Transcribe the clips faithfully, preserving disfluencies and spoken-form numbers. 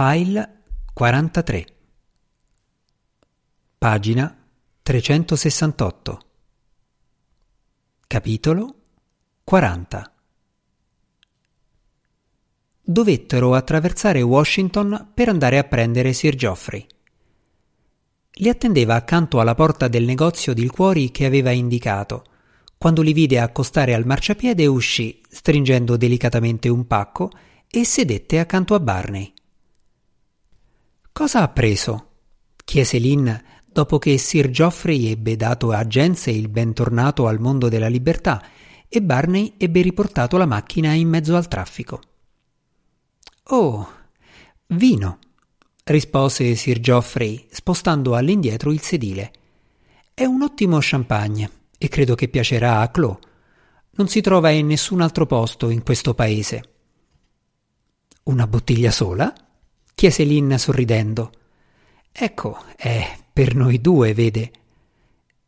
File quarantatré, pagina trecentosessantotto, capitolo quaranta. Dovettero attraversare Washington per andare a prendere Sir Geoffrey. Li attendeva accanto alla porta del negozio di liquori che aveva indicato. Quando li vide accostare al marciapiede uscì, stringendo delicatamente un pacco, e sedette accanto a Barney. «Cosa ha preso?» chiese Lynn dopo che Sir Geoffrey ebbe dato a Jense il bentornato al mondo della libertà e Barney ebbe riportato la macchina in mezzo al traffico. «Oh, vino!» rispose Sir Geoffrey spostando all'indietro il sedile. «È un ottimo champagne e credo che piacerà a Chloe. Non si trova in nessun altro posto in questo paese». «Una bottiglia sola?» chiese Lynn sorridendo. «Ecco, è per noi due, vede»,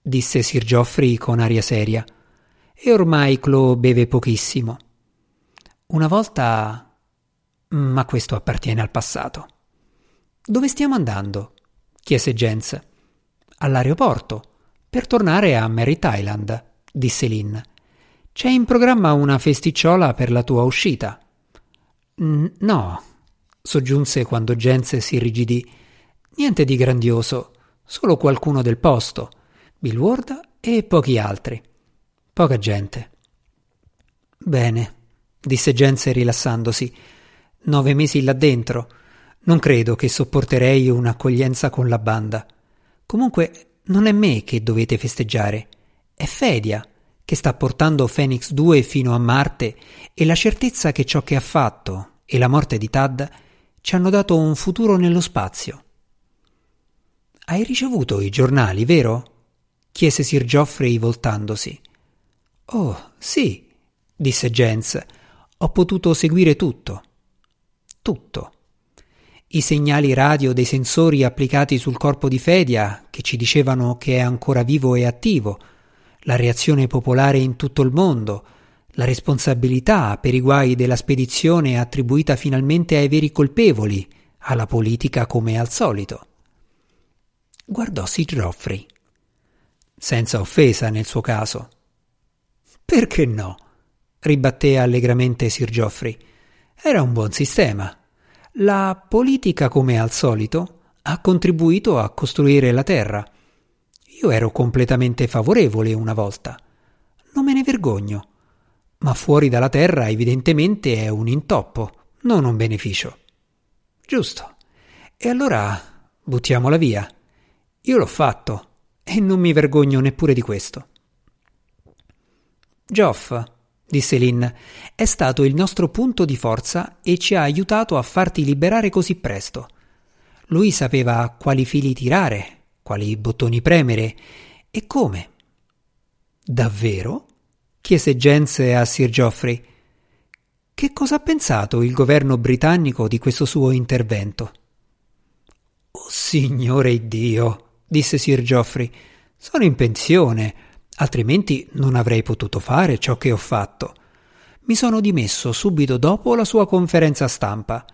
disse Sir Geoffrey con aria seria. «E ormai Chloe beve pochissimo. Una volta... ma questo appartiene al passato». «Dove stiamo andando?» chiese Jens. «All'aeroporto, per tornare a Merritt Island», disse Lynn. «C'è in programma una festicciola per la tua uscita». «No», soggiunse quando Jens si irrigidì. «Niente di grandioso, solo qualcuno del posto, Bill Ward e pochi altri. Poca gente». «Bene», disse Jens rilassandosi. «Nove mesi là dentro. Non credo che sopporterei un'accoglienza con la banda. Comunque non è me che dovete festeggiare. È Fedia, che sta portando Phoenix due fino a Marte, e la certezza che ciò che ha fatto e la morte di Tad ci hanno dato un futuro nello spazio». «Hai ricevuto i giornali, vero?» chiese Sir Geoffrey voltandosi. «Oh, sì», disse Jens. «Ho potuto seguire tutto. Tutto. I segnali radio dei sensori applicati sul corpo di Fedia, che ci dicevano che è ancora vivo e attivo, la reazione popolare in tutto il mondo, la responsabilità per i guai della spedizione attribuita finalmente ai veri colpevoli, alla politica come al solito». Guardò Sir Geoffrey, senza offesa nel suo caso. «Perché no?» ribatté allegramente Sir Geoffrey. «Era un buon sistema. La politica come al solito ha contribuito a costruire la Terra. Io ero completamente favorevole una volta. Non me ne vergogno. Ma fuori dalla Terra evidentemente è un intoppo, non un beneficio». «Giusto. E allora buttiamola via. Io l'ho fatto e non mi vergogno neppure di questo». «Geoff», disse Lynn, «è stato il nostro punto di forza e ci ha aiutato a farti liberare così presto. Lui sapeva quali fili tirare, quali bottoni premere e come». «Davvero?» chiese Jens a Sir Geoffrey. «Che cosa ha pensato il governo britannico di questo suo intervento?» «Oh, signore Iddio!» disse Sir Geoffrey. «Sono in pensione, altrimenti non avrei potuto fare ciò che ho fatto. Mi sono dimesso subito dopo la sua conferenza stampa.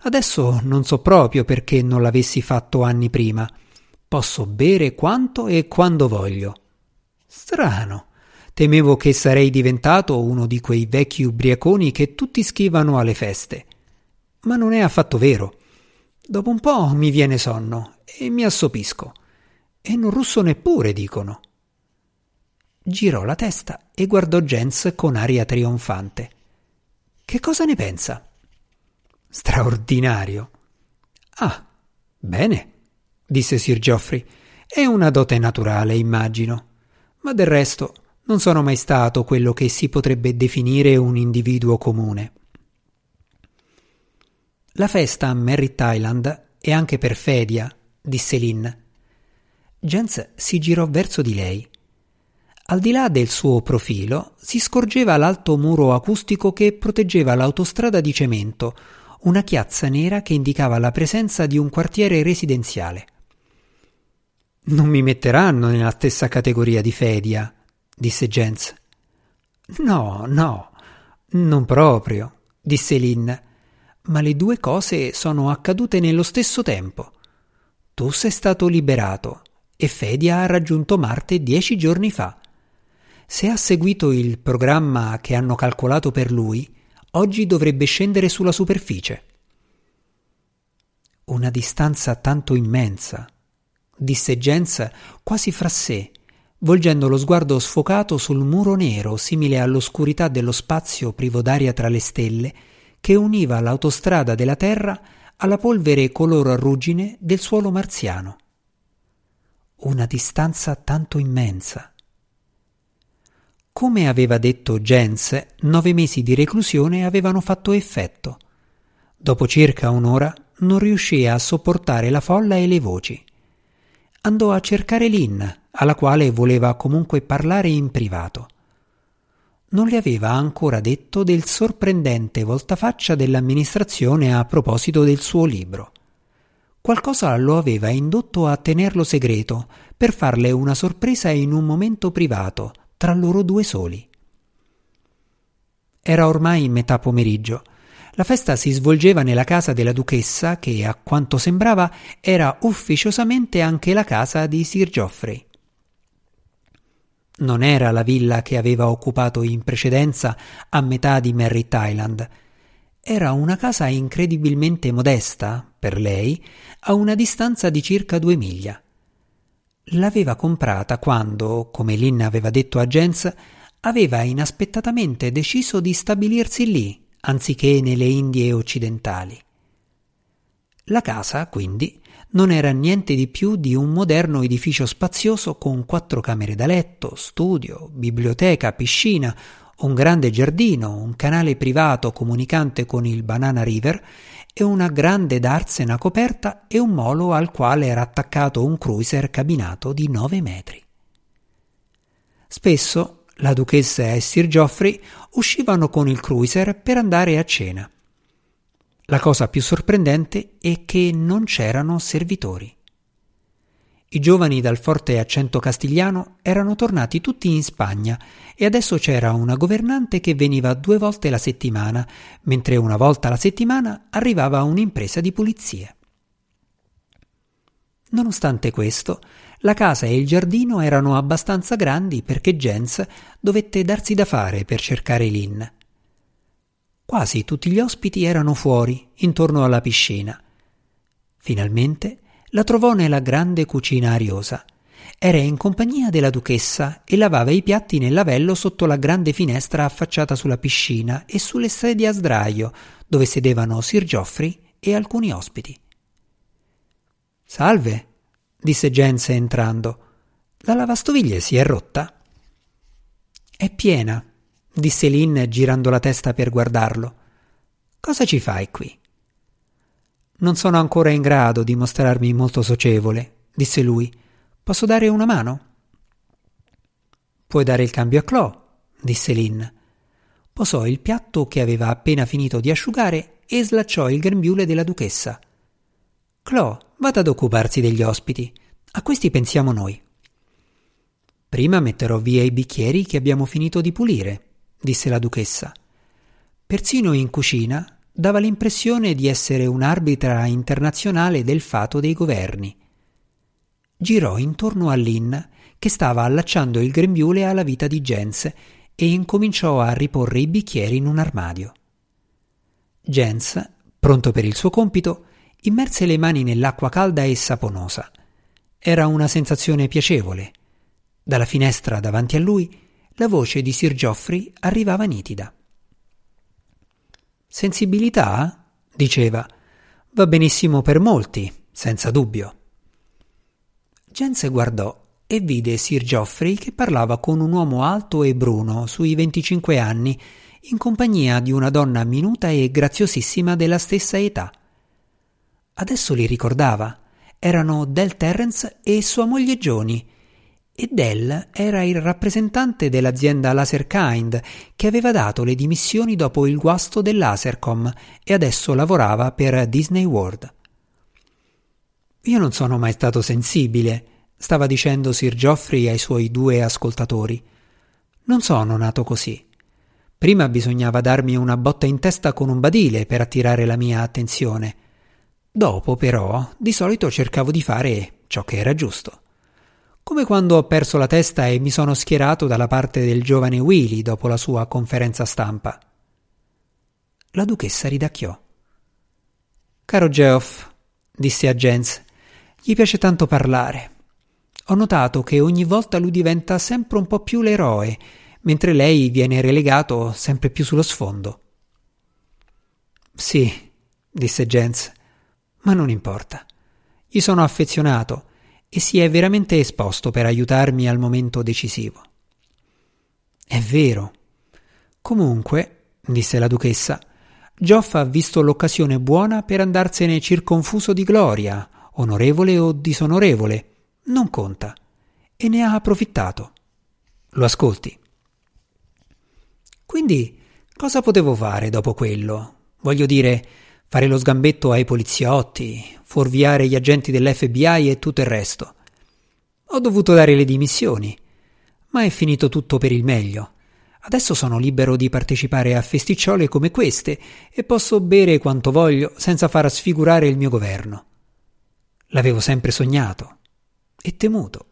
Adesso non so proprio perché non l'avessi fatto anni prima. Posso bere quanto e quando voglio». «Strano. Temevo che sarei diventato uno di quei vecchi ubriaconi che tutti schivano alle feste. Ma non è affatto vero. Dopo un po' mi viene sonno e mi assopisco. E non russo neppure, dicono». Girò la testa e guardò Jens con aria trionfante. «Che cosa ne pensa?» «Straordinario». «Ah, bene», disse Sir Geoffrey. «È una dote naturale, immagino. Ma del resto... non sono mai stato quello che si potrebbe definire un individuo comune». «La festa a Merritt Island è anche per Fedia», disse Lynn. Jens si girò verso di lei. Al di là del suo profilo si scorgeva l'alto muro acustico che proteggeva l'autostrada di cemento, una chiazza nera che indicava la presenza di un quartiere residenziale. «Non mi metteranno nella stessa categoria di Fedia», disse Jens. «No, no, non proprio», disse Lynn, ma le due cose sono accadute nello stesso tempo. Tu sei stato liberato e Fedia ha raggiunto Marte dieci giorni fa. Se ha seguito il programma che hanno calcolato per lui, oggi dovrebbe scendere sulla superficie. Una distanza tanto immensa, disse Jens quasi fra sé, volgendo lo sguardo sfocato sul muro nero simile all'oscurità dello spazio privo d'aria tra le stelle che univa l'autostrada della Terra alla polvere color ruggine del suolo marziano. Una distanza tanto immensa. Come aveva detto Jens, nove mesi di reclusione avevano fatto effetto. Dopo circa un'ora non riuscì a sopportare la folla e le voci. Andò a cercare Lynn, alla quale voleva comunque parlare in privato. Non le aveva ancora detto del sorprendente voltafaccia dell'amministrazione a proposito del suo libro. Qualcosa lo aveva indotto a tenerlo segreto per farle una sorpresa in un momento privato, tra loro due soli. Era ormai metà pomeriggio. La festa si svolgeva nella casa della duchessa, che a quanto sembrava era ufficiosamente anche la casa di Sir Geoffrey. Non era la villa che aveva occupato in precedenza a metà di Merritt Island. Era una casa incredibilmente modesta, per lei, a una distanza di circa due miglia. L'aveva comprata quando, come Lynn aveva detto a Jens, aveva inaspettatamente deciso di stabilirsi lì, anziché nelle Indie occidentali. La casa, quindi, non era niente di più di un moderno edificio spazioso con quattro camere da letto, studio, biblioteca, piscina, un grande giardino, un canale privato comunicante con il Banana River e una grande darsena coperta e un molo al quale era attaccato un cruiser cabinato di nove metri. Spesso la duchessa e Sir Geoffrey uscivano con il cruiser per andare a cena. La cosa più sorprendente è che non c'erano servitori. I giovani dal forte accento castigliano erano tornati tutti in Spagna e adesso c'era una governante che veniva due volte la settimana, mentre una volta alla settimana arrivava un'impresa di pulizia. Nonostante questo, la casa e il giardino erano abbastanza grandi perché Jens dovette darsi da fare per cercare Lynn. Quasi tutti gli ospiti erano fuori, intorno alla piscina. Finalmente la trovò nella grande cucina ariosa. Era in compagnia della duchessa e lavava i piatti nel lavello sotto la grande finestra affacciata sulla piscina e sulle sedie a sdraio, dove sedevano Sir Geoffrey e alcuni ospiti. «Salve», disse Jens entrando. «La lavastoviglie si è rotta?» «È piena», disse Lynn girando la testa per guardarlo. «Cosa ci fai qui?» «Non sono ancora in grado di mostrarmi molto socievole», disse lui. «Posso dare una mano?» «Puoi dare il cambio a Clo», disse Lynn. Posò il piatto che aveva appena finito di asciugare e slacciò il grembiule della duchessa. «Clo, vada ad occuparsi degli ospiti. A questi pensiamo noi. Prima metterò via i bicchieri che abbiamo finito di pulire», disse la duchessa. Persino in cucina dava l'impressione di essere un'arbitra internazionale del fato dei governi. Girò intorno a Lynn, che stava allacciando il grembiule alla vita di Jens, e incominciò a riporre i bicchieri in un armadio. Jens, pronto per il suo compito, immerse le mani nell'acqua calda e saponosa. Era una sensazione piacevole. Dalla finestra davanti a lui la voce di Sir Geoffrey arrivava nitida. «Sensibilità?» diceva. «Va benissimo per molti, senza dubbio». Jens guardò e vide Sir Geoffrey che parlava con un uomo alto e bruno, sui venticinque anni, in compagnia di una donna minuta e graziosissima della stessa età. Adesso li ricordava. Erano Del Terrence e sua moglie Johnny, e Del era il rappresentante dell'azienda Laserkind che aveva dato le dimissioni dopo il guasto del Lasercom e adesso lavorava per Disney World. «Io non sono mai stato sensibile», stava dicendo Sir Geoffrey ai suoi due ascoltatori. «Non sono nato così. Prima bisognava darmi una botta in testa con un badile per attirare la mia attenzione. Dopo, però, di solito cercavo di fare ciò che era giusto. Come quando ho perso la testa e mi sono schierato dalla parte del giovane Willy dopo la sua conferenza stampa. La duchessa ridacchiò. «Caro Geoff», disse a Jens, «gli piace tanto parlare. Ho notato che ogni volta lui diventa sempre un po' più l'eroe, mentre lei viene relegato sempre più sullo sfondo». «Sì», disse Jens, «ma non importa. Gli sono affezionato e si è veramente esposto per aiutarmi al momento decisivo». «È vero. Comunque», disse la duchessa, «Geoff ha visto l'occasione buona per andarsene circonfuso di gloria, onorevole o disonorevole, non conta, e ne ha approfittato. Lo ascolti». «Quindi cosa potevo fare dopo quello? Voglio dire, fare lo sgambetto ai poliziotti, fuorviare gli agenti dell'F B I e tutto il resto. Ho dovuto dare le dimissioni, ma è finito tutto per il meglio. Adesso sono libero di partecipare a festicciole come queste e posso bere quanto voglio senza far sfigurare il mio governo. L'avevo sempre sognato e temuto».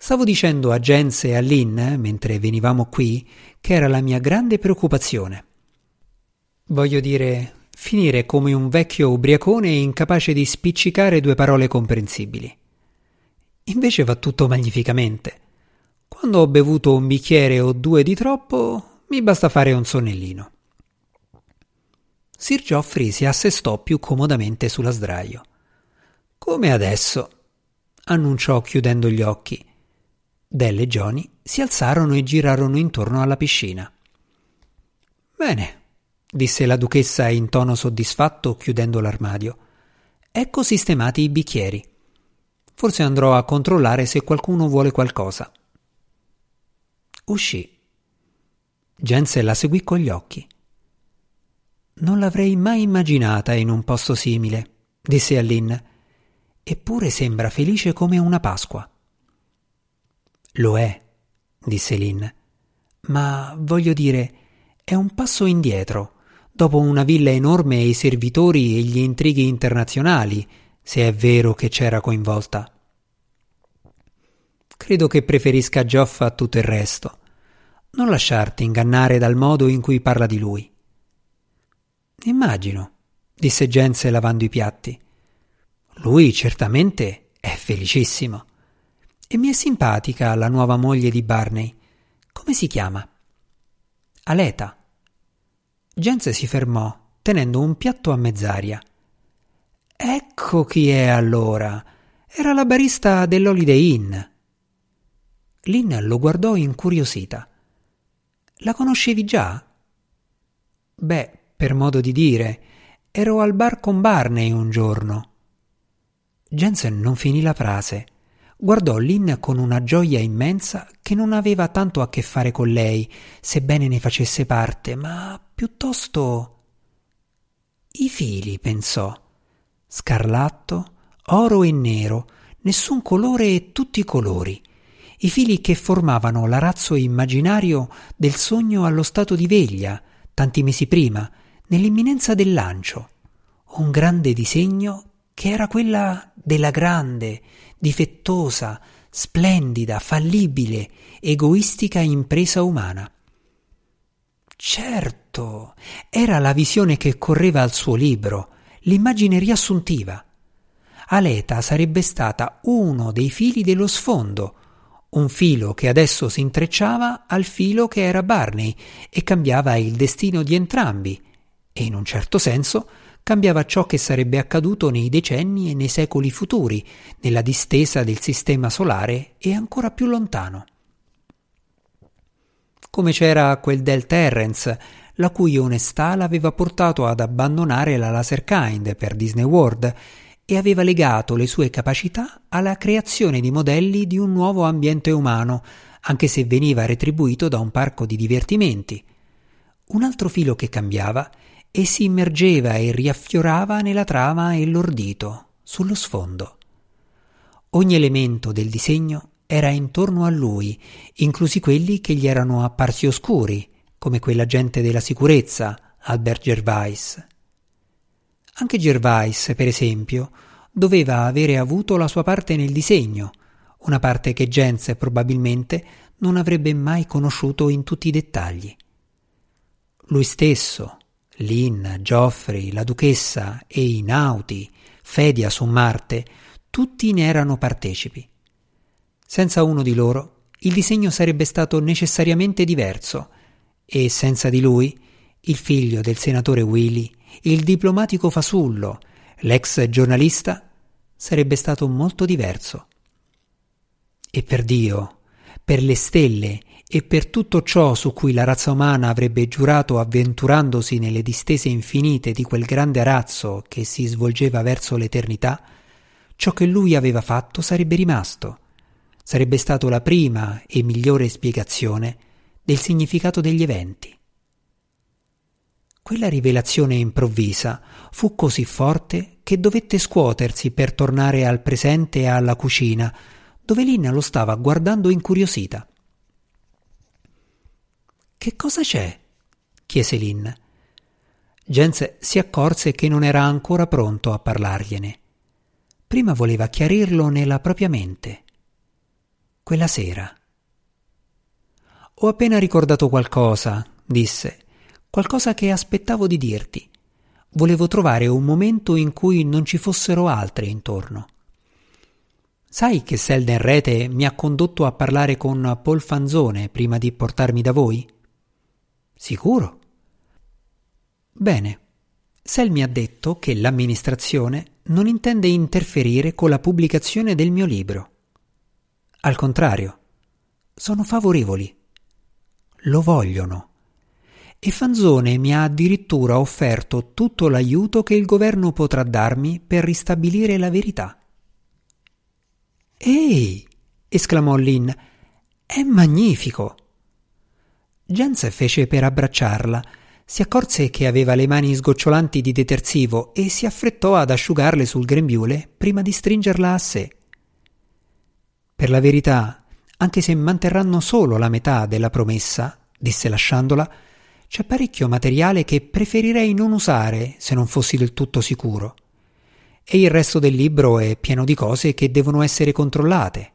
Stavo dicendo a Jens e a Lynn, mentre venivamo qui, che era la mia grande preoccupazione. Voglio dire, finire come un vecchio ubriacone incapace di spiccicare due parole comprensibili. Invece va tutto magnificamente. Quando ho bevuto un bicchiere o due di troppo, mi basta fare un sonnellino. Sir Geoffrey si assestò più comodamente sulla sdraio. «Come adesso», annunciò chiudendo gli occhi. Del e Johnny si alzarono e girarono intorno alla piscina. «Bene», disse la duchessa in tono soddisfatto chiudendo l'armadio. «Ecco sistemati i bicchieri. Forse andrò a controllare se qualcuno vuole qualcosa». Uscì. Jens la seguì con gli occhi. «Non l'avrei mai immaginata in un posto simile», disse a Lynn. «Eppure sembra felice come una Pasqua». «Lo è», disse Lynn, «ma voglio dire, è un passo indietro, dopo una villa enorme e i servitori e gli intrighi internazionali, se è vero che c'era coinvolta». «Credo che preferisca Geoff a tutto il resto. Non lasciarti ingannare dal modo in cui parla di lui». «Immagino», disse Jens lavando i piatti. «Lui certamente è felicissimo. E mi è simpatica la nuova moglie di Barney. Come si chiama?» «Aleta». Jens si fermò, tenendo un piatto a mezz'aria. «Ecco chi è allora. Era la barista dell'Holiday Inn». Lynn lo guardò incuriosita. «La conoscevi già?» «Beh, per modo di dire, ero al bar con Barney un giorno». Jens non finì la frase. Guardò Lynn con una gioia immensa che non aveva tanto a che fare con lei, sebbene ne facesse parte, ma piuttosto... I fili, pensò. Scarlatto, oro e nero, nessun colore e tutti i colori. I fili che formavano l'arazzo immaginario del sogno allo stato di veglia, tanti mesi prima, nell'imminenza del lancio. Un grande disegno che era quella della grande, difettosa, splendida, fallibile, egoistica impresa umana. Certo, era la visione che correva al suo libro, l'immagine riassuntiva. Aleta sarebbe stata uno dei fili dello sfondo, un filo che adesso si intrecciava al filo che era Barney e cambiava il destino di entrambi, e in un certo senso cambiava ciò che sarebbe accaduto nei decenni e nei secoli futuri, nella distesa del sistema solare e ancora più lontano. Come c'era quel Del Terrence, la cui onestà l'aveva portato ad abbandonare la Laserkind per Disney World e aveva legato le sue capacità alla creazione di modelli di un nuovo ambiente umano, anche se veniva retribuito da un parco di divertimenti. Un altro filo che cambiava e si immergeva e riaffiorava nella trama e l'ordito, sullo sfondo. Ogni elemento del disegno era intorno a lui, inclusi quelli che gli erano apparsi oscuri, come quell'agente della sicurezza, Albert Gervais. Anche Gervais, per esempio, doveva avere avuto la sua parte nel disegno, una parte che Gens probabilmente non avrebbe mai conosciuto in tutti i dettagli. Lui stesso, Lynn, Geoffrey, la duchessa e i nauti, Fedia su Marte, tutti ne erano partecipi. Senza uno di loro il disegno sarebbe stato necessariamente diverso e senza di lui il figlio del senatore Willy, il diplomatico fasullo, l'ex giornalista, sarebbe stato molto diverso. E per Dio, per le stelle e per tutto ciò su cui la razza umana avrebbe giurato avventurandosi nelle distese infinite di quel grande arazzo che si svolgeva verso l'eternità, ciò che lui aveva fatto sarebbe rimasto. Sarebbe stato la prima e migliore spiegazione del significato degli eventi. Quella rivelazione improvvisa fu così forte che dovette scuotersi per tornare al presente e alla cucina, dove Lina lo stava guardando incuriosita. «Che cosa c'è?» chiese Lynn. Gens si accorse che non era ancora pronto a parlargliene. Prima voleva chiarirlo nella propria mente. Quella sera. «Ho appena ricordato qualcosa», disse, «qualcosa che aspettavo di dirti. Volevo trovare un momento in cui non ci fossero altri intorno. Sai che Selden Rete mi ha condotto a parlare con Paul Fanzone prima di portarmi da voi?» «Sicuro?» «Bene. Sel mi ha detto che l'amministrazione non intende interferire con la pubblicazione del mio libro. Al contrario, sono favorevoli. Lo vogliono. E Fanzone mi ha addirittura offerto tutto l'aiuto che il governo potrà darmi per ristabilire la verità». «Ehi!» esclamò Lynn. «È magnifico!» Gens fece per abbracciarla, si accorse che aveva le mani sgocciolanti di detersivo e si affrettò ad asciugarle sul grembiule prima di stringerla a sé. «Per la verità, anche se manterranno solo la metà della promessa», disse lasciandola, «c'è parecchio materiale che preferirei non usare se non fossi del tutto sicuro. E il resto del libro è pieno di cose che devono essere controllate.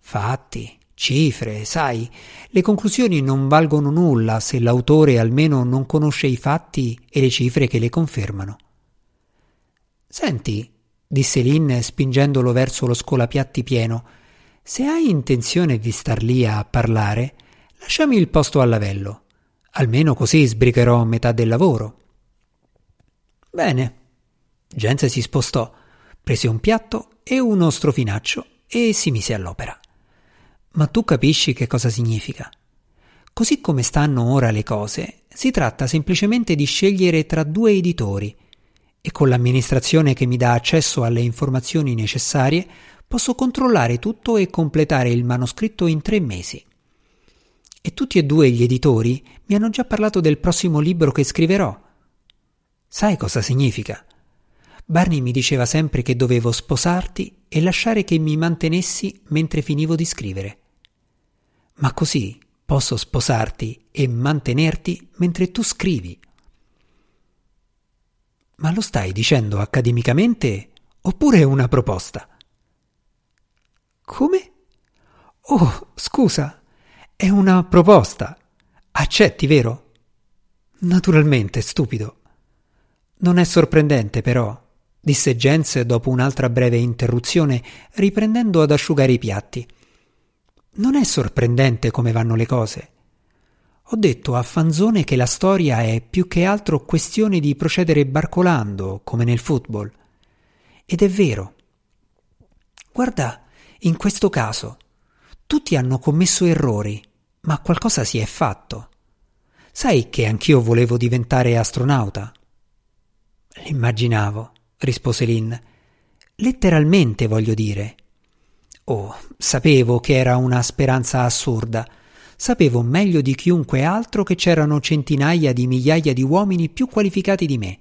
Fatti, cifre, sai, le conclusioni non valgono nulla se l'autore almeno non conosce i fatti e le cifre che le confermano». «Senti», disse Lynn spingendolo verso lo scolapiatti pieno, «se hai intenzione di star lì a parlare, lasciami il posto a lavello. Almeno così sbricherò metà del lavoro». «Bene». Gens si spostò, prese un piatto e uno strofinaccio e si mise all'opera. Ma tu capisci che cosa significa. Così come stanno ora le cose, si tratta semplicemente di scegliere tra due editori e con l'amministrazione che mi dà accesso alle informazioni necessarie posso controllare tutto e completare il manoscritto in tre mesi. E tutti e due gli editori mi hanno già parlato del prossimo libro che scriverò. Sai cosa significa? Barney mi diceva sempre che dovevo sposarti e lasciare che mi mantenessi mentre finivo di scrivere. Ma così posso sposarti e mantenerti mentre tu scrivi. Ma lo stai dicendo accademicamente oppure è una proposta? Come? Oh, scusa, è una proposta. Accetti, vero? Naturalmente, stupido. Non è sorprendente, però, disse Gens dopo un'altra breve interruzione, riprendendo ad asciugare i piatti. Non è sorprendente come vanno le cose. Ho detto a Fanzone che la storia è più che altro questione di procedere barcolando, come nel football. Ed è vero. Guarda, in questo caso, tutti hanno commesso errori, ma qualcosa si è fatto. Sai che anch'io volevo diventare astronauta? L'immaginavo. Rispose Lynn. Letteralmente, voglio dire. Oh, sapevo che era una speranza assurda. Sapevo meglio di chiunque altro che c'erano centinaia di migliaia di uomini più qualificati di me.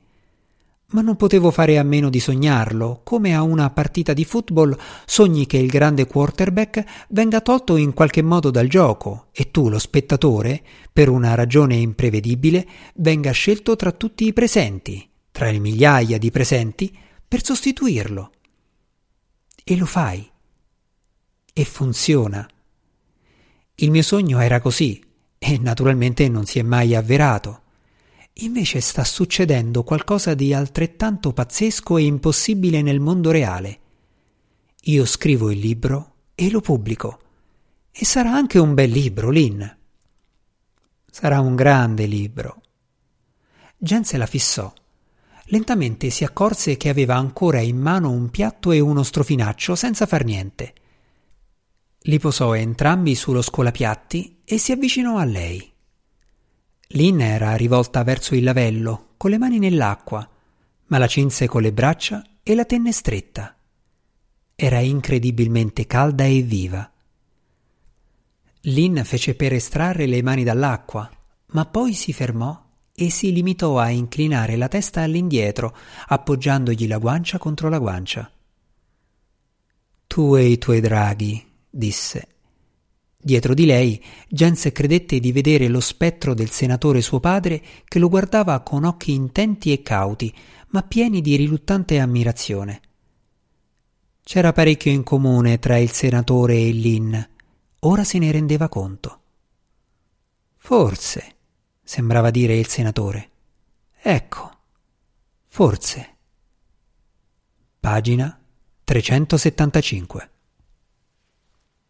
ma non potevo fare a meno di sognarlo, come a una partita di football sogni che il grande quarterback venga tolto in qualche modo dal gioco e tu, lo spettatore, per una ragione imprevedibile, venga scelto tra tutti i presenti, tra le migliaia di presenti, per sostituirlo. E lo fai. E funziona. Il mio sogno era così e naturalmente non si è mai avverato. Invece sta succedendo qualcosa di altrettanto pazzesco e impossibile nel mondo reale. Io scrivo il libro e lo pubblico. E sarà anche un bel libro, Lynn. Sarà un grande libro. Jen se la fissò. Lentamente si accorse che aveva ancora in mano un piatto e uno strofinaccio senza far niente. Li posò entrambi sullo scolapiatti e si avvicinò a lei. Lynn era rivolta verso il lavello, con le mani nell'acqua, ma la cinse con le braccia e la tenne stretta. Era incredibilmente calda e viva. Lynn fece per estrarre le mani dall'acqua, ma poi si fermò e si limitò a inclinare la testa all'indietro, appoggiandogli la guancia contro la guancia. «Tu e i tuoi draghi», disse. Dietro di lei, Jens credette di vedere lo spettro del senatore suo padre che lo guardava con occhi intenti e cauti, ma pieni di riluttante ammirazione. C'era parecchio in comune tra il senatore e Lynn. Ora se ne rendeva conto. Forse, sembrava dire il senatore. Ecco, forse. Pagina trecentosettantacinque.